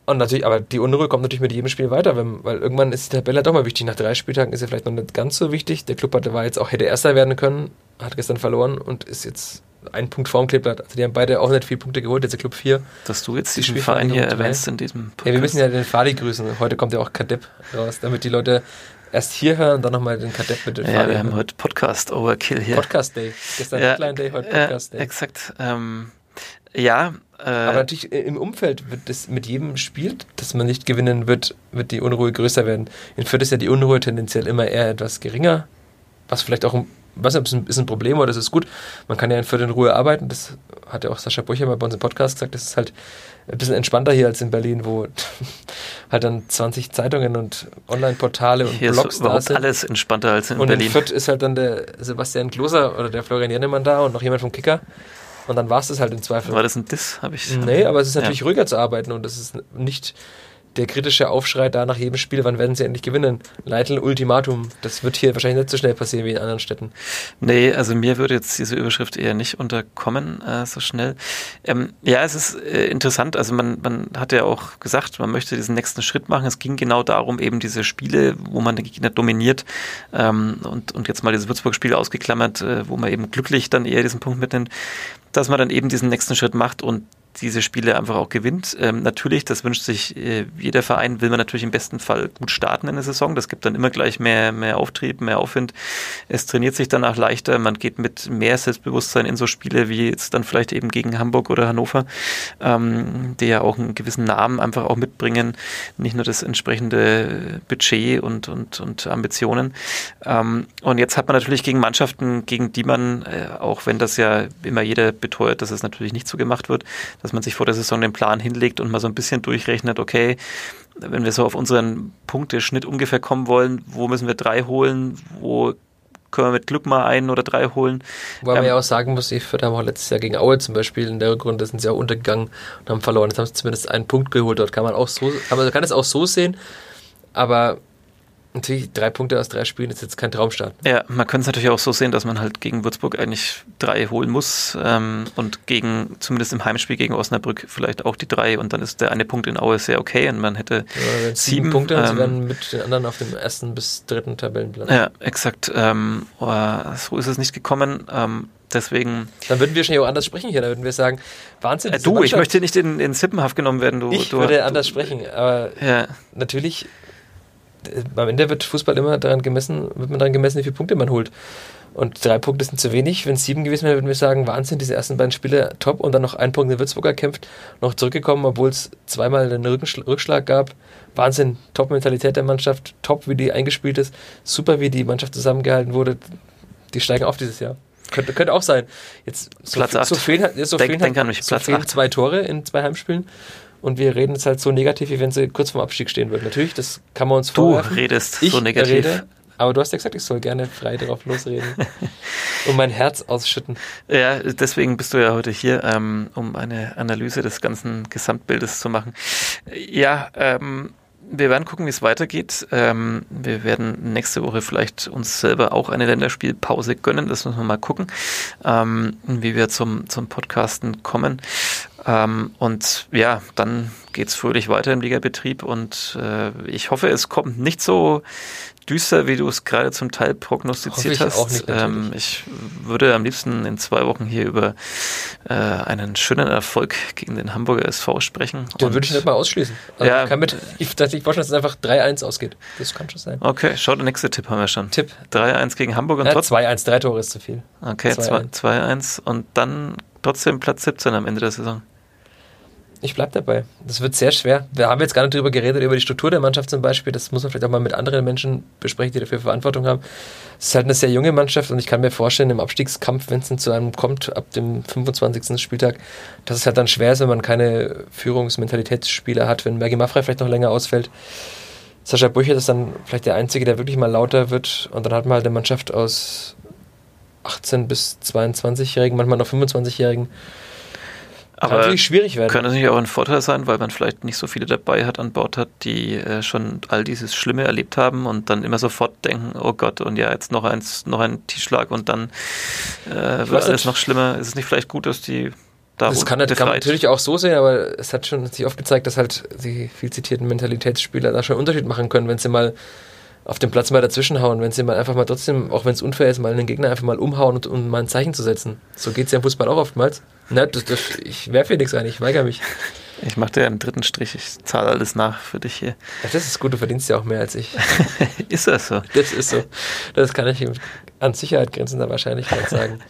Und natürlich, aber die Unruhe kommt natürlich mit jedem Spiel weiter, wenn, weil irgendwann ist die Tabelle doch mal wichtig. Nach drei Spieltagen ist sie vielleicht noch nicht ganz so wichtig. Der Club hatte, war jetzt auch, hätte Erster werden können, hat gestern verloren und ist jetzt ein Punkt vorm Kleeblatt. Also die haben beide auch nicht viele Punkte geholt, jetzt der Club vier. Dass du jetzt diesen Verein hier erwähnst in diesem Podcast. Ja, wir müssen ja den Fadi grüßen. Heute kommt ja auch Kadepp raus, damit die Leute erst hier hören und dann nochmal den Kadepp mit dem Fadi. Ja, wir haben heute Podcast-Overkill hier. Podcast-Day. Gestern ja, Headline-Day, heute Podcast-Day. Ja, exakt. Ähm, ja, aber natürlich im Umfeld wird das mit jedem Spiel, das man nicht gewinnen wird, wird die Unruhe größer werden. In Fürth ist ja die Unruhe tendenziell immer eher etwas geringer, was vielleicht auch weiß nicht, ob es ein Problem oder das ist gut. Man kann ja in Fürth in Ruhe arbeiten. Das hat ja auch Sascha Burchert mal bei uns im Podcast gesagt. Das ist halt ein bisschen entspannter hier als in Berlin, wo halt dann zwanzig Zeitungen und Online-Portale und hier Blogs da sind. Alles entspannter als in und Berlin. Und in Fürth ist halt dann der Sebastian Gloser oder der Florian Jennemann da und noch jemand vom Kicker. Und dann war es das halt im Zweifel. War das ein Diss? Hab ich nee, aber es ist natürlich ja. ruhiger zu arbeiten und es ist nicht der kritische Aufschrei da nach jedem Spiel, wann werden sie endlich gewinnen? Leitl, Ultimatum. Das wird hier wahrscheinlich nicht so schnell passieren wie in anderen Städten. Nee, also mir würde jetzt diese Überschrift eher nicht unterkommen, äh, so schnell. Ähm, ja, es ist äh, interessant. Also man, man hat ja auch gesagt, man möchte diesen nächsten Schritt machen. Es ging genau darum, eben diese Spiele, wo man den Gegner dominiert ähm, und, und jetzt mal dieses Würzburg-Spiel ausgeklammert, äh, wo man eben glücklich dann eher diesen Punkt mitnimmt, dass man dann eben diesen nächsten Schritt macht und diese Spiele einfach auch gewinnt. Ähm, natürlich, das wünscht sich äh, jeder Verein, will man natürlich im besten Fall gut starten in der Saison. Das gibt dann immer gleich mehr, mehr Auftrieb, mehr Aufwind. Es trainiert sich danach leichter. Man geht mit mehr Selbstbewusstsein in so Spiele wie jetzt dann vielleicht eben gegen Hamburg oder Hannover, ähm, die ja auch einen gewissen Namen einfach auch mitbringen. Nicht nur das entsprechende Budget und, und, und Ambitionen. Ähm, und jetzt hat man natürlich gegen Mannschaften, gegen die man, äh, auch wenn das ja immer jeder beteuert, dass es natürlich nicht so gemacht wird, dass man sich vor der Saison den Plan hinlegt und mal so ein bisschen durchrechnet, okay, wenn wir so auf unseren Punkteschnitt ungefähr kommen wollen, wo müssen wir drei holen, wo können wir mit Glück mal einen oder drei holen. Wobei ähm, man ja auch sagen muss, die Fürther haben auch letztes Jahr gegen Aue zum Beispiel in der Rückrunde sind sie auch untergegangen und haben verloren. Jetzt haben sie zumindest einen Punkt geholt, dort kann man auch so, man kann es auch so sehen, aber natürlich, drei Punkte aus drei Spielen ist jetzt kein Traumstart. Ja, man könnte es natürlich auch so sehen, dass man halt gegen Würzburg eigentlich drei holen muss ähm, und gegen, zumindest im Heimspiel gegen Osnabrück, vielleicht auch die drei und dann ist der eine Punkt in Aue sehr okay und man hätte ja, sieben, sieben Punkte ähm, und sie wären mit den anderen auf dem ersten bis dritten Tabellenplatz. Ja, exakt. Ähm, so ist es nicht gekommen. Ähm, Deswegen. Dann würden wir schon auch anders sprechen hier. Dann würden wir sagen, Wahnsinn. Äh, du, ich möchte nicht in, in Sippenhaft genommen werden. Du, ich du, würde du, anders sprechen, aber ja. natürlich... Am Ende wird Fußball immer daran gemessen, wird man daran gemessen, wie viele Punkte man holt. Und drei Punkte sind zu wenig. Wenn es sieben gewesen wäre, würden wir sagen, Wahnsinn, diese ersten beiden Spiele top und dann noch ein Punkt in Würzburg erkämpft, noch zurückgekommen, obwohl es zweimal einen Rückschlag gab. Wahnsinn, Top-Mentalität der Mannschaft, top, wie die eingespielt ist, super, wie die Mannschaft zusammengehalten wurde. Die steigen auf dieses Jahr. Könnte, könnte auch sein. Jetzt so Platz acht. So fehlen, so denk, fehlen, denk an mich. So Platz fehlen zwei Tore in zwei Heimspielen. Und wir reden jetzt halt so negativ, wie wenn sie kurz vorm Abstieg stehen würden. Natürlich, das kann man uns vorwerfen. Du redest ich so negativ. Rede, aber du hast ja gesagt, ich soll gerne frei drauf losreden und mein Herz ausschütten. Ja, deswegen bist du ja heute hier, ähm, um eine Analyse des ganzen Gesamtbildes zu machen. Ja, ähm, wir werden gucken, wie es weitergeht. Ähm, wir werden nächste Woche vielleicht uns selber auch eine Länderspielpause gönnen. Das müssen wir mal gucken, ähm, wie wir zum, zum Podcasten kommen. Ähm, und ja, dann geht's fröhlich weiter im Ligabetrieb und äh, ich hoffe, es kommt nicht so düster, wie du es gerade zum Teil prognostiziert hast. Auch nicht, ähm, ich würde am liebsten in zwei Wochen hier über äh, einen schönen Erfolg gegen den Hamburger S V sprechen. Den würde ich nicht mal ausschließen. Also ja, kann mit, ich dachte, ich wollte, dass es einfach drei eins ausgeht. Das kann schon sein. Okay, schau, der nächste Tipp haben wir schon. Tipp. drei eins gegen Hamburg und ja, trotzdem. zwei eins, drei Tore ist zu viel. Okay, zwei eins und dann trotzdem Platz siebzehn am Ende der Saison. Ich bleibe dabei. Das wird sehr schwer. Wir haben jetzt gar nicht drüber geredet, über die Struktur der Mannschaft zum Beispiel. Das muss man vielleicht auch mal mit anderen Menschen besprechen, die dafür Verantwortung haben. Es ist halt eine sehr junge Mannschaft und ich kann mir vorstellen, im Abstiegskampf, wenn es dann zu einem kommt, ab dem fünfundzwanzigsten Spieltag, dass es halt dann schwer ist, wenn man keine Führungsmentalitätsspieler hat, wenn Mergim Mavraj vielleicht noch länger ausfällt. Sascha Burchert ist dann vielleicht der Einzige, der wirklich mal lauter wird und dann hat man halt eine Mannschaft aus achtzehn- bis zweiundzwanzigjährigen, manchmal noch fünfundzwanzigjährigen. Aber natürlich schwierig werden. Kann natürlich auch ein Vorteil sein, weil man vielleicht nicht so viele dabei hat, an Bord hat, die äh, schon all dieses Schlimme erlebt haben und dann immer sofort denken, oh Gott, und ja, jetzt noch eins, noch ein Tiefschlag und dann äh, wird alles noch schlimmer. Ist es nicht vielleicht gut, dass die da Das kann, kann man natürlich auch so sehen, aber es hat schon sich oft gezeigt, dass halt die viel zitierten Mentalitätsspieler da schon einen Unterschied machen können, wenn sie mal auf dem Platz mal dazwischenhauen, wenn sie mal einfach mal trotzdem, auch wenn es unfair ist, mal einen Gegner einfach mal umhauen und um mal ein Zeichen zu setzen. So geht es ja im Fußball auch oftmals. Na, das, das, ich werfe hier nichts ein, ich weigere mich. Ich mache dir einen dritten Strich, ich zahle alles nach für dich hier. Ja, das ist gut, du verdienst ja auch mehr als ich. Ist das so? Das ist so. Das kann ich an Sicherheit grenzender Wahrscheinlichkeit sagen.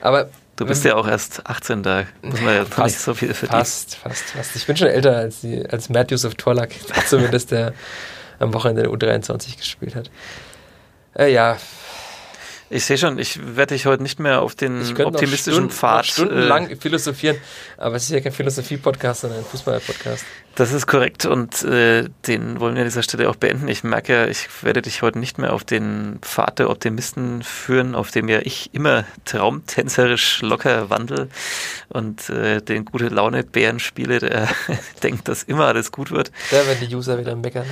Aber du bist ja auch erst achtzehn, da muss man ja fast, nicht so viel verdienen. Fast, fast, fast. Ich bin schon älter als, die, als Matthews of Torlak, zumindest der am Wochenende U dreiundzwanzig gespielt hat. Äh, ja. Ich sehe schon, ich werde dich heute nicht mehr auf den optimistischen Pfad. Ich könnte stundenlang äh, philosophieren, aber es ist ja kein Philosophie-Podcast, sondern ein Fußball-Podcast. Das ist korrekt und äh, den wollen wir an dieser Stelle auch beenden. Ich merke ja, ich werde dich heute nicht mehr auf den Pfad der Optimisten führen, auf dem ja ich immer traumtänzerisch locker wandel und äh, den Gute-Laune-Bären spiele, der denkt, dass immer alles gut wird. Da werden die User wieder meckern.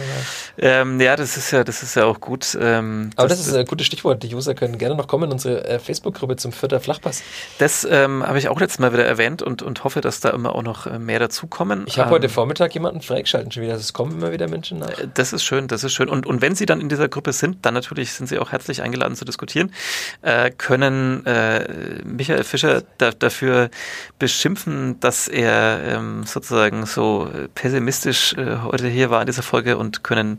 Ähm, ja, das ist ja, das ist ja auch gut. Ähm, aber das, das ist ein gutes Stichwort. Die User können gerne noch kommen in unsere äh, Facebook-Gruppe zum Fürther Flachpass. Das ähm, habe ich auch letztes Mal wieder erwähnt und, und hoffe, dass da immer auch noch mehr dazu kommen. Ich habe ähm, heute Vormittag jemanden freigeschalten schon wieder. Es kommen immer wieder Menschen nach. Äh, das ist schön, das ist schön. Und, und wenn Sie dann in dieser Gruppe sind, dann natürlich sind Sie auch herzlich eingeladen zu diskutieren. Äh, können äh, Michael Fischer da, dafür beschimpfen, dass er ähm, sozusagen so pessimistisch äh, heute hier war in dieser Folge und können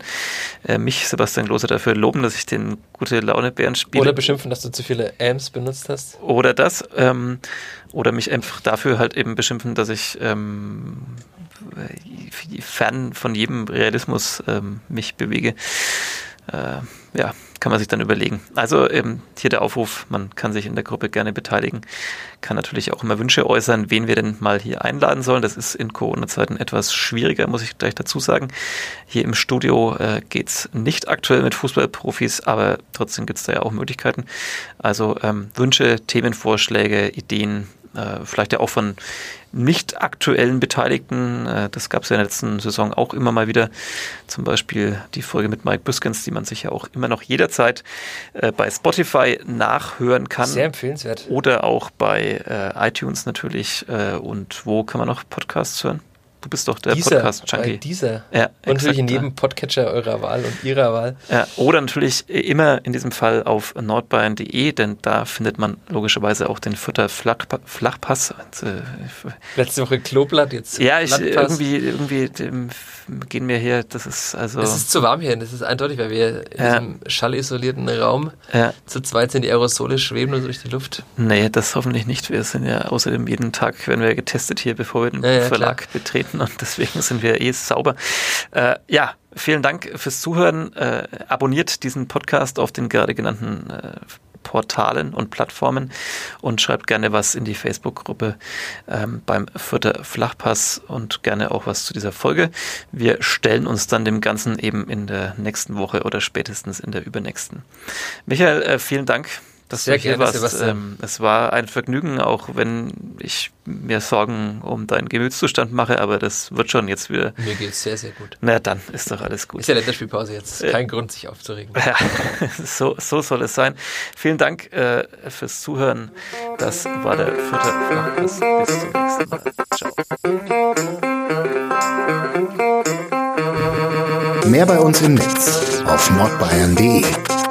äh, mich, Sebastian Gloser, dafür loben, dass ich den Gute-Laune-Bären spiele. Oder beschimpfen, dass du zu viele Amps benutzt hast. Oder das. Ähm, oder mich einfach dafür halt eben beschimpfen, dass ich ähm, fern von jedem Realismus ähm, mich bewege. Äh, ja, kann man sich dann überlegen. Also ähm, hier der Aufruf, man kann sich in der Gruppe gerne beteiligen. Kann natürlich auch immer Wünsche äußern, wen wir denn mal hier einladen sollen. Das ist in Corona-Zeiten etwas schwieriger, muss ich gleich dazu sagen. Hier im Studio äh, geht es nicht aktuell mit Fußballprofis, aber trotzdem gibt es da ja auch Möglichkeiten. Also ähm, Wünsche, Themenvorschläge, Ideen, äh, vielleicht ja auch von nicht aktuellen Beteiligten. Das gab es ja in der letzten Saison auch immer mal wieder. Zum Beispiel die Folge mit Mike Büskens, die man sich ja auch immer noch jederzeit bei Spotify nachhören kann. Sehr empfehlenswert. Oder auch bei äh, iTunes natürlich. Äh, und wo kann man noch Podcasts hören? Du bist doch der Podcast-Junkie. Dieser. Ja, und natürlich in jedem Podcatcher eurer Wahl und ihrer Wahl. Ja, oder natürlich immer in diesem Fall auf nordbayern punkt de, denn da findet man logischerweise auch den Fürther Flachpass. Letzte Woche Kloblatt, jetzt ja, ich, irgendwie, irgendwie dem, gehen wir hier, das ist also... Es ist zu warm hier, das ist eindeutig, weil wir in ja. diesem schallisolierten Raum ja. zu zweit sind, die Aerosole schweben nur durch die Luft. Nee, das hoffentlich nicht. Wir sind ja außerdem jeden Tag, werden wir getestet hier, bevor wir den ja, ja, Verlag klar. betreten. Und deswegen sind wir eh sauber. Äh, ja, vielen Dank fürs Zuhören. Äh, abonniert diesen Podcast auf den gerade genannten äh, Portalen und Plattformen und schreibt gerne was in die Facebook-Gruppe ähm, beim Fürther Flachpass und gerne auch was zu dieser Folge. Wir stellen uns dann dem Ganzen eben in der nächsten Woche oder spätestens in der übernächsten. Michael, äh, vielen Dank. Dass Sehr du hier gerne, warst. Ähm, es war ein Vergnügen, auch wenn ich mir Sorgen um deinen Gemütszustand mache, aber das wird schon jetzt wieder... Mir geht's sehr, sehr gut. Na, dann ist doch alles gut. Ist ja Länderspielpause jetzt. Kein äh, Grund, sich aufzuregen. Ja, so, so soll es sein. Vielen Dank äh, fürs Zuhören. Das war der Fürther Flachpass. Bis zum nächsten Mal. Ciao. Mehr bei uns im Netz auf nordbayern punkt de.